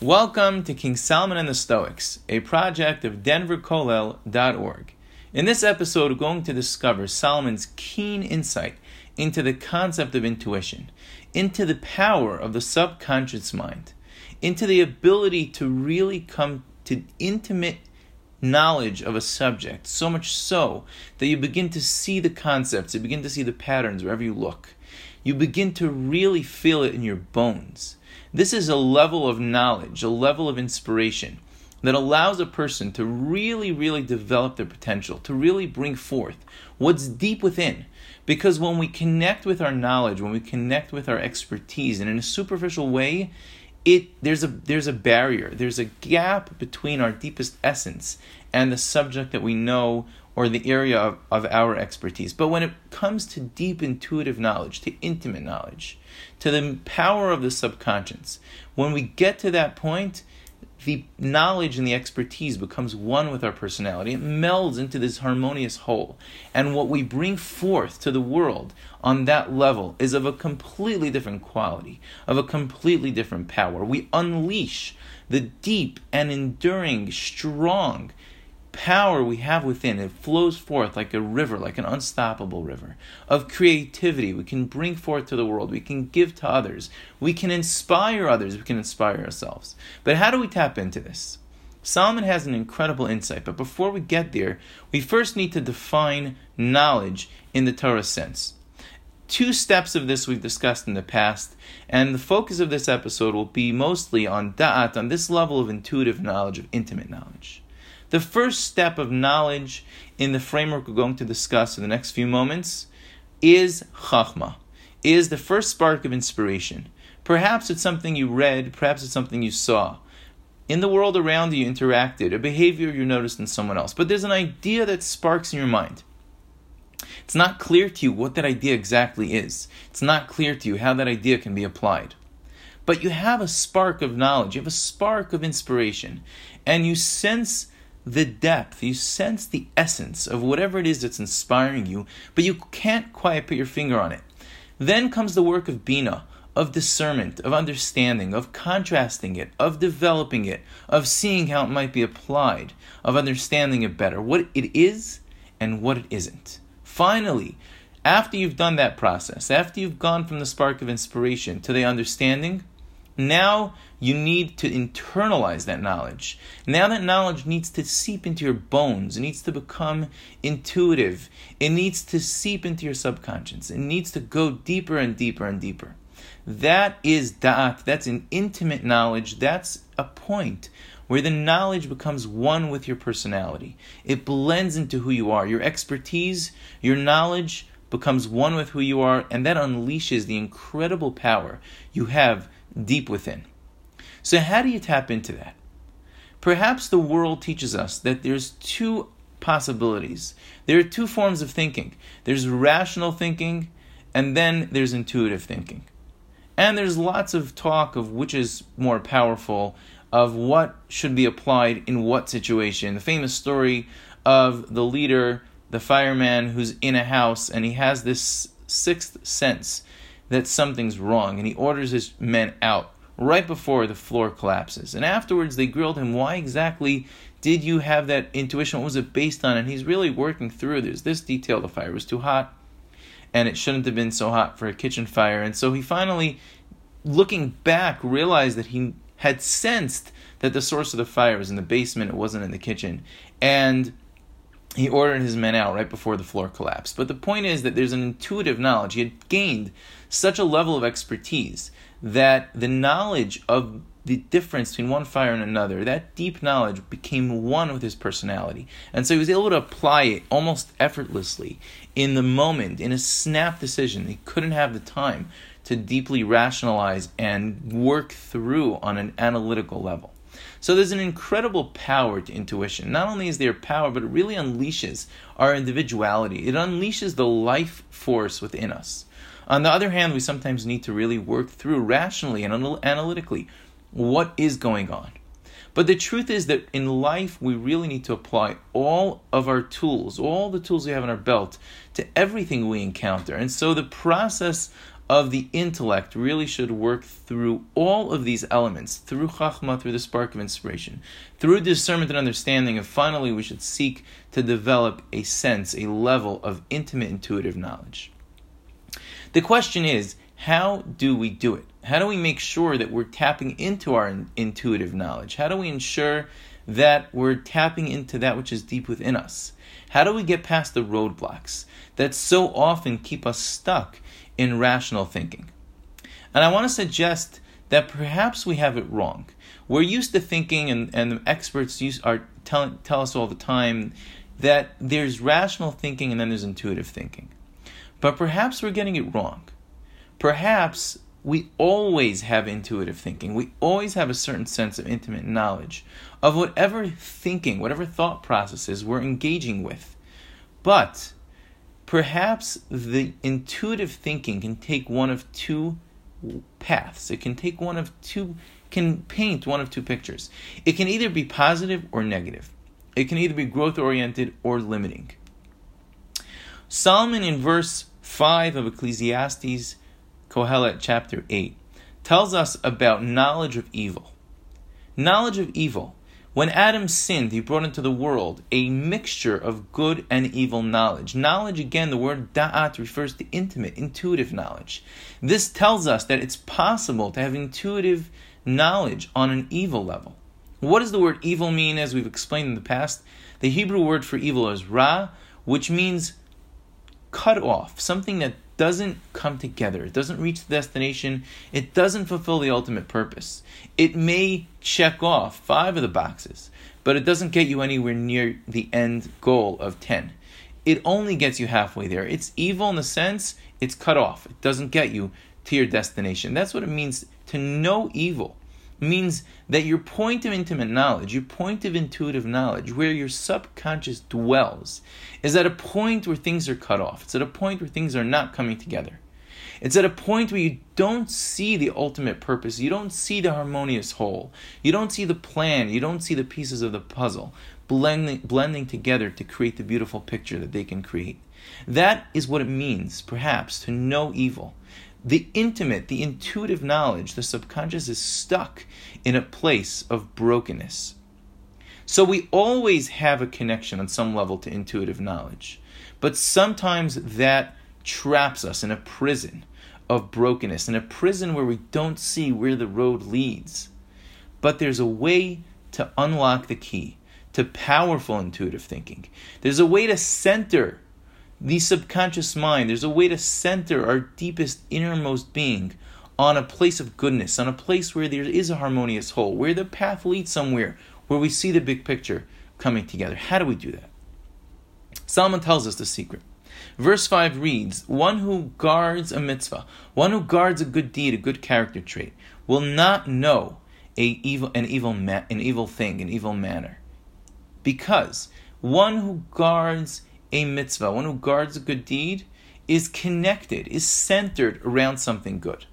Welcome to King Solomon and the Stoics, a project of denvercolel.org. In this episode, we're going to discover Solomon's keen insight into the concept of intuition, into the power of the subconscious mind, into the ability to really come to intimate knowledge of a subject, so much so that you begin to see the concepts, you begin to see the patterns wherever you look. You begin to really feel it in your bones. This is a level of knowledge, a level of inspiration that allows a person to really, develop their potential, to really bring forth what's deep within. Because when we connect with our knowledge, when we connect with our expertise, and in a superficial way, there's a barrier, there's a gap between our deepest essence and the subject that we know or the area of our expertise. But when it comes to deep intuitive knowledge, to intimate knowledge, to the power of the subconscious, when we get to that point, the knowledge and the expertise becomes one with our personality. It melds into this harmonious whole. And what we bring forth to the world on that level is of a completely different quality, of a completely different power. We unleash the deep and enduring, strong power we have within. It flows forth like a river, like an unstoppable river of creativity. We can bring forth to the world. We can give to others. We can inspire others. We can inspire ourselves. But how do we tap into this? Solomon has an incredible insight. But before we get there, we first need to define knowledge in the Torah sense. Two steps of this we've discussed in the past, and the focus of this episode will be mostly on Da'at, on this level of intuitive knowledge, of intimate knowledge. The first step of knowledge in the framework we're going to discuss in the next few moments is Chachma, is the first spark of inspiration. Perhaps it's something you read, perhaps it's something you saw. In the world around you, you interacted, a behavior you noticed in someone else. But there's an idea that sparks in your mind. It's not clear to you what that idea exactly is. It's not clear to you how that idea can be applied. But you have a spark of knowledge, you have a spark of inspiration, and you sense the depth, you sense the essence of whatever it is that's inspiring you, but you can't quite put your finger on it. Then comes the work of Bina, of discernment, of understanding, of contrasting it, of developing it, of seeing how it might be applied, of understanding it better, what it is and what it isn't. Finally, after you've done that process, after you've gone from the spark of inspiration to the understanding, now you need to internalize that knowledge. Now that knowledge needs to seep into your bones. It needs to become intuitive. It needs to seep into your subconscious. It needs to go deeper and deeper and deeper. That is Da'at. That's an intimate knowledge. That's a point where the knowledge becomes one with your personality. It blends into who you are. Your expertise, your knowledge becomes one with who you are, and that unleashes the incredible power you have deep within. So how do you tap into that? Perhaps the world teaches us that there's two possibilities. There are two forms of thinking. There's rational thinking, and then there's intuitive thinking. And there's lots of talk of which is more powerful, of what should be applied in what situation. The famous story of the leader, the fireman, who's in a house, and he has this sixth sense that something's wrong, and he orders his men out right before the floor collapses. And afterwards, they grilled him, why exactly did you have that intuition? What was it based on? And he's really working through this. This detail, the fire was too hot, and it shouldn't have been so hot for a kitchen fire. And so he finally, looking back, realized that he had sensed that the source of the fire was in the basement, it wasn't in the kitchen. And he ordered his men out right before the floor collapsed. But the point is that there's an intuitive knowledge. He had gained such a level of expertise that the knowledge of the difference between one fire and another, that deep knowledge became one with his personality. And so he was able to apply it almost effortlessly in the moment, in a snap decision. He couldn't have the time to deeply rationalize and work through on an analytical level. So there's an incredible power to intuition. Not only is there power, but it really unleashes our individuality. It unleashes the life force within us. On the other hand, we sometimes need to really work through rationally and analytically what is going on. But the truth is that in life, we really need to apply all of our tools, all the tools we have in our belt, to everything we encounter. And so the process of the intellect really should work through all of these elements, through Chachma, through the spark of inspiration, through discernment and understanding, and finally we should seek to develop a sense, a level of intimate intuitive knowledge. The question is, how do we do it? How do we make sure that we're tapping into our intuitive knowledge? How do we ensure that we're tapping into that which is deep within us? How do we get past the roadblocks that so often keep us stuck in rational thinking? And I want to suggest that perhaps we have it wrong. We're used to thinking, and the experts tell us all the time, that there's rational thinking and then there's intuitive thinking. But perhaps we're getting it wrong. Perhaps we always have intuitive thinking. We always have a certain sense of intimate knowledge of whatever thinking, whatever thought processes we're engaging with. But perhaps the intuitive thinking can take one of two paths. It can take one of two, can paint one of two pictures. It can either be positive or negative. It can either be growth-oriented or limiting. Solomon, in verse 5 of Ecclesiastes, Kohelet chapter 8, tells us about knowledge of evil. Knowledge of evil. When Adam sinned, he brought into the world a mixture of good and evil knowledge. Knowledge, again, the word da'at refers to intimate, intuitive knowledge. This tells us that it's possible to have intuitive knowledge on an evil level. What does the word evil mean? As we've explained in the past, the Hebrew word for evil is ra, which means cut off, something that doesn't come together, it doesn't reach the destination, it doesn't fulfill the ultimate purpose. It may check off 5 of the boxes, but it doesn't get you anywhere near the end goal of 10. It only gets you halfway there. It's evil in the sense it's cut off. It doesn't get you to your destination. That's what it means to know evil. It means that your point of intimate knowledge, your point of intuitive knowledge, where your subconscious dwells, is at a point where things are cut off. It's at a point where things are not coming together. It's at a point where you don't see the ultimate purpose. You don't see the harmonious whole. You don't see the plan. You don't see the pieces of the puzzle blending together to create the beautiful picture that they can create. That is what it means, perhaps, to know evil. The intimate, the intuitive knowledge, the subconscious is stuck in a place of brokenness. So we always have a connection on some level to intuitive knowledge, but sometimes that traps us in a prison of brokenness, in a prison where we don't see where the road leads. But there's a way to unlock the key to powerful intuitive thinking. There's a way to center the subconscious mind, there's a way to center our deepest, innermost being on a place of goodness, on a place where there is a harmonious whole, where the path leads somewhere, where we see the big picture coming together. How do we do that? Solomon tells us the secret. Verse 5 reads, "One who guards a mitzvah, one who guards a good deed, a good character trait, will not know an evil thing, an evil manner." Because one who guards a mitzvah, one who guards a good deed, is connected, is centered around something good.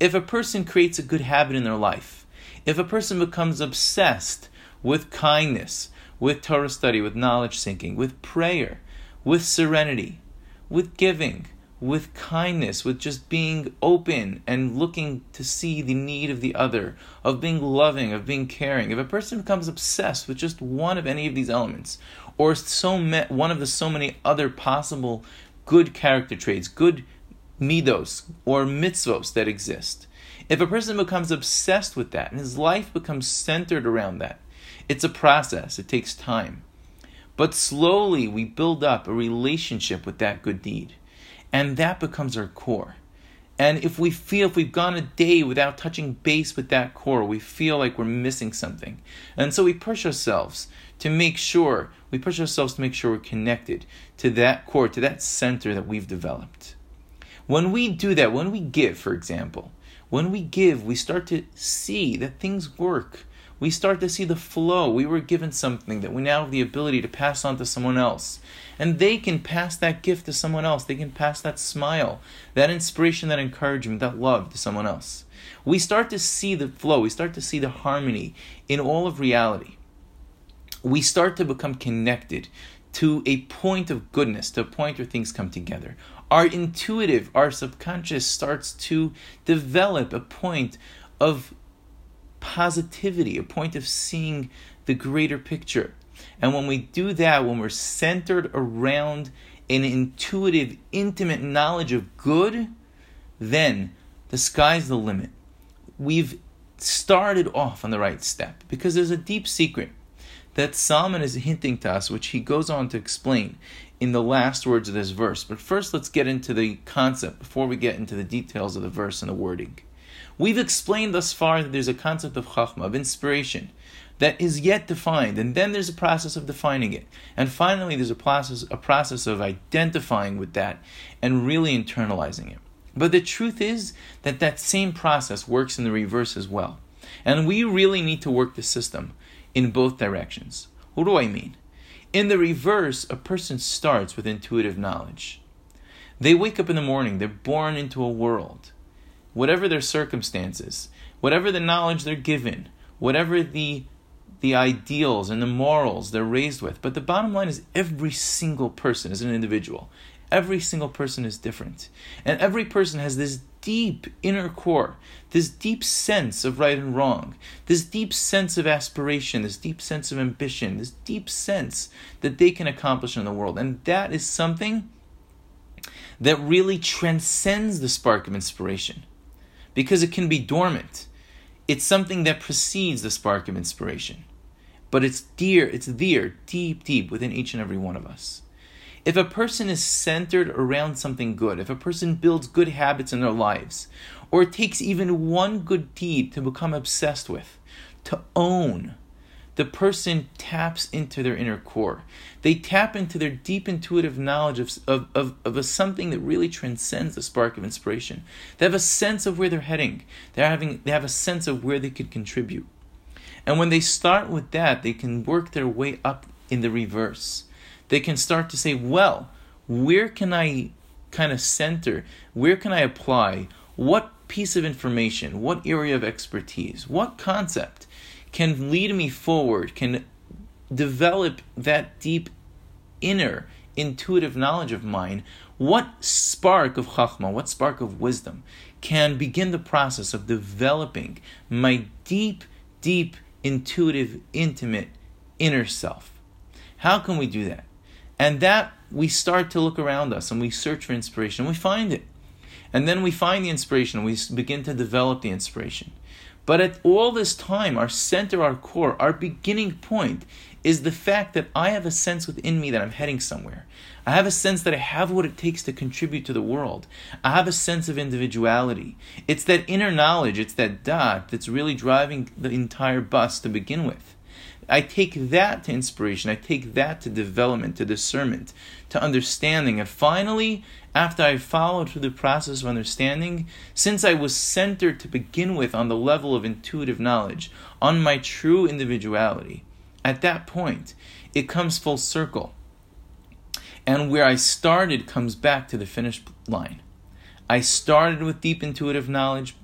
If a person creates a good habit in their life, if a person becomes obsessed with kindness, with Torah study, with knowledge seeking, with prayer, with serenity, with giving, with kindness, with just being open and looking to see the need of the other, of being loving, of being caring, if a person becomes obsessed with just one of any of these elements, or one of the so many other possible good character traits, good midos or mitzvos that exist, if a person becomes obsessed with that and his life becomes centered around that, it's a process, it takes time. But slowly we build up a relationship with that good deed, and that becomes our core. And if we feel, if we've gone a day without touching base with that core, we feel like we're missing something. And so we push ourselves to make sure, we're connected to that core, to that center that we've developed. When we do that, when we give, for example, we start to see that things work. We start to see the flow. We were given something that we now have the ability to pass on to someone else. And they can pass that gift to someone else. They can pass that smile, that inspiration, that encouragement, that love to someone else. We start to see the flow. We start to see the harmony in all of reality. We start to become connected to a point of goodness, to a point where things come together. Our intuitive, our subconscious starts to develop a point of positivity, a point of seeing the greater picture. And when we do that, when we're centered around an intuitive, intimate knowledge of good, then the sky's the limit. We've started off on the right step, because there's a deep secret that Solomon is hinting to us, which he goes on to explain in the last words of this verse. But first, let's get into the concept before we get into the details of the verse and the wording. We've explained thus far that there's a concept of Chachma, of inspiration, that is yet defined, and then there's a process of defining it. And finally, there's a process of identifying with that and really internalizing it. But the truth is that that same process works in the reverse as well. And we really need to work the system in both directions. What do I mean? In the reverse, a person starts with intuitive knowledge. They wake up in the morning, they're born into a world. Whatever their circumstances, whatever the knowledge they're given, whatever the ideals and the morals they're raised with. But the bottom line is every single person is an individual. Every single person is different. And every person has this deep inner core, this deep sense of right and wrong, this deep sense of aspiration, this deep sense of ambition, this deep sense that they can accomplish in the world. And that is something that really transcends the spark of inspiration, because it can be dormant. It's something that precedes the spark of inspiration. But it's there, deep within each and every one of us. If a person is centered around something good, if a person builds good habits in their lives, or takes even one good deed to become obsessed with, to own, the person taps into their inner core. They tap into their deep intuitive knowledge of something that really transcends the spark of inspiration. They have a sense of where they're heading. They have a sense of where they could contribute. And when they start with that, they can work their way up in the reverse. They can start to say, well, where can I kind of center? Where can I apply? What piece of information? What area of expertise? What concept can lead me forward, can develop that deep inner intuitive knowledge of mine? What spark of Chachma, what spark of wisdom can begin the process of developing my deep, intuitive, intimate inner self? How can we do that? And that we start to look around us and we search for inspiration. We find it. And then we find the inspiration and we begin to develop the inspiration. But at all this time, our center, our core, our beginning point is the fact that I have a sense within me that I'm heading somewhere. I have a sense that I have what it takes to contribute to the world. I have a sense of individuality. It's that inner knowledge, it's that Da'at that's really driving the entire bus to begin with. I take that to inspiration. I take that to development, to discernment, to understanding. And finally, after I followed through the process of understanding, since I was centered to begin with on the level of intuitive knowledge, on my true individuality, at that point, it comes full circle. And where I started comes back to the finish line. I started with deep intuitive knowledge.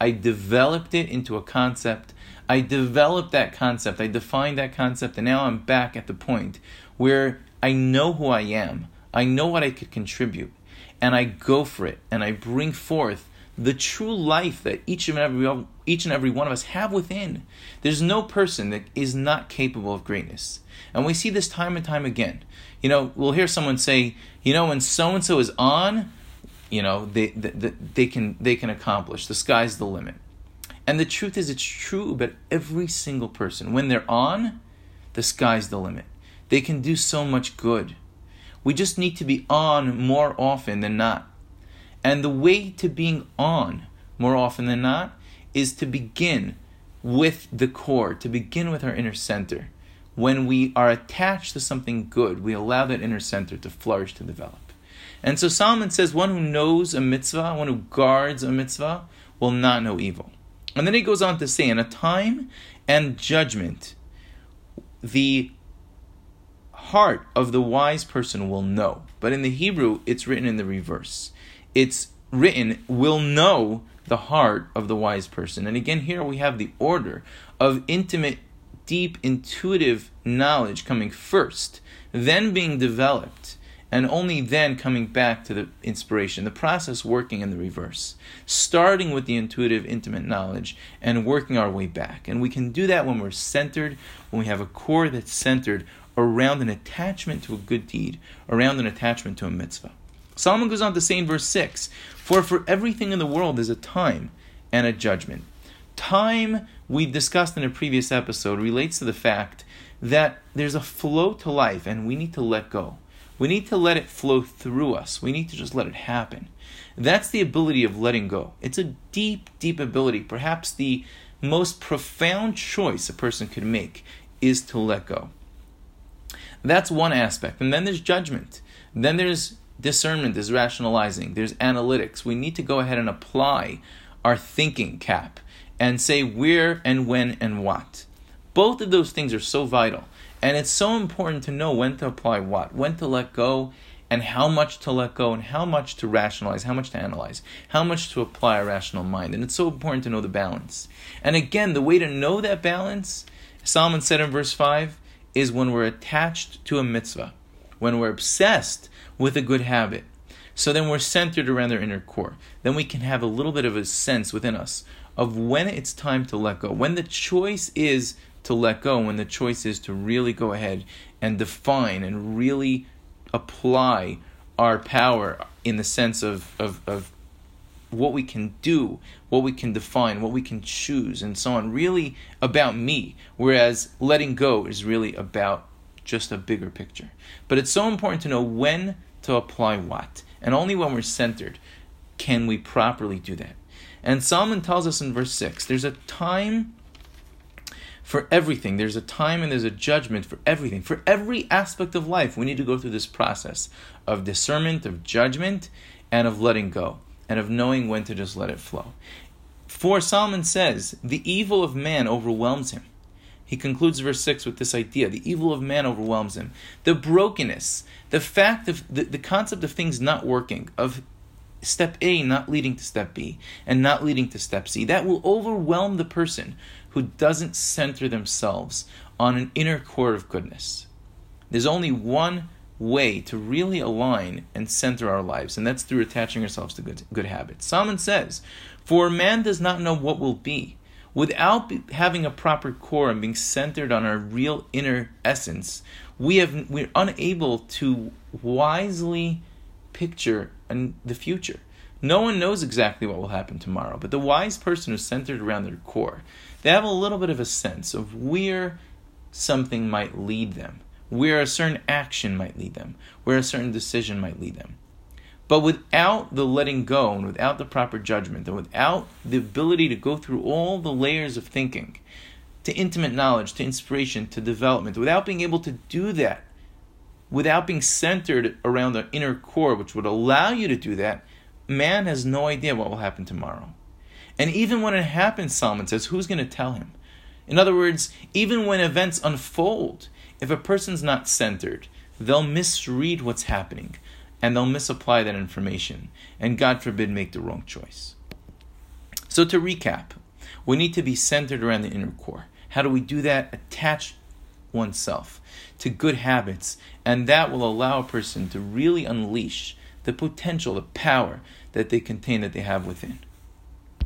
I developed it into a concept. I developed that concept, I defined that concept, and now I'm back at the point where I know who I am, I know what I could contribute, and I go for it, and I bring forth the true life that each and every one of us have within. There's no person that is not capable of greatness. And we see this time and time again. You know, we'll hear someone say, you know, when so-and-so is on, you know, they can accomplish. The sky's the limit. And the truth is, it's true about every single person. When they're on, the sky's the limit. They can do so much good. We just need to be on more often than not. And the way to being on more often than not is to begin with the core, to begin with our inner center. When we are attached to something good, we allow that inner center to flourish, to develop. And so Solomon says, one who knows a mitzvah, one who guards a mitzvah, will not know evil. And then he goes on to say, in a time and judgment, the heart of the wise person will know. But in the Hebrew, it's written in the reverse. It's written, will know the heart of the wise person. And again, here we have the order of intimate deep intuitive knowledge coming first, then being developed, and only then coming back to the inspiration. The process working in the reverse, starting with the intuitive, intimate knowledge and working our way back. And we can do that when we're centered, when we have a core that's centered around an attachment to a good deed, around an attachment to a mitzvah. Solomon goes on to say in verse 6, For everything in the world is a time and a judgment. Time, we discussed in a previous episode, relates to the fact that there's a flow to life and we need to let go. We need to let it flow through us. We need to just let it happen. That's the ability of letting go. It's a deep, deep ability. Perhaps the most profound choice a person could make is to let go. That's one aspect. And then there's judgment. Then there's discernment, there's rationalizing, there's analytics. We need to go ahead and apply our thinking cap and say where and when and what. Both of those things are so vital. And it's so important to know when to apply what, when to let go, and how much to let go, and how much to rationalize, how much to analyze, how much to apply a rational mind. And it's so important to know the balance. And again, the way to know that balance, Solomon said in verse 5, is when we're attached to a mitzvah, when we're obsessed with a good habit. So then we're centered around their inner core. Then we can have a little bit of a sense within us of when it's time to let go, when the choice is to let go, when the choice is to really go ahead and define and really apply our power in the sense of what we can do, what we can define, what we can choose, and so on, really about me, whereas letting go is really about just a bigger picture. But it's so important to know when to apply what, and only when we're centered can we properly do that. And Solomon tells us in verse 6, there's a time for everything. There's a time and there's a judgment for everything. For every aspect of life, we need to go through this process of discernment, of judgment, and of letting go, and of knowing when to just let it flow. For Solomon says, the evil of man overwhelms him. He concludes verse 6 with this idea. The evil of man overwhelms him. The brokenness, the fact of the concept of things not working, of step A not leading to step B and not leading to step C, that will overwhelm the person who doesn't center themselves on an inner core of goodness. There's only one way to really align and center our lives, and that's through attaching ourselves to good habits. Solomon says, for man does not know what will be. Without having a proper core and being centered on our real inner essence, we're unable to wisely picture the future. No one knows exactly what will happen tomorrow, but the wise person is centered around their core. They have a little bit of a sense of where something might lead them, where a certain action might lead them, where a certain decision might lead them. But without the letting go and without the proper judgment and without the ability to go through all the layers of thinking, to intimate knowledge, to inspiration, to development, without being able to do that, without being centered around the inner core, which would allow you to do that, man has no idea what will happen tomorrow. And even when it happens, Solomon says, who's going to tell him? In other words, even when events unfold, if a person's not centered, they'll misread what's happening, and they'll misapply that information, and God forbid, make the wrong choice. So to recap, we need to be centered around the inner core. How do we do that? Attach oneself to good habits, and that will allow a person to really unleash the potential, the power that they contain, that they have within.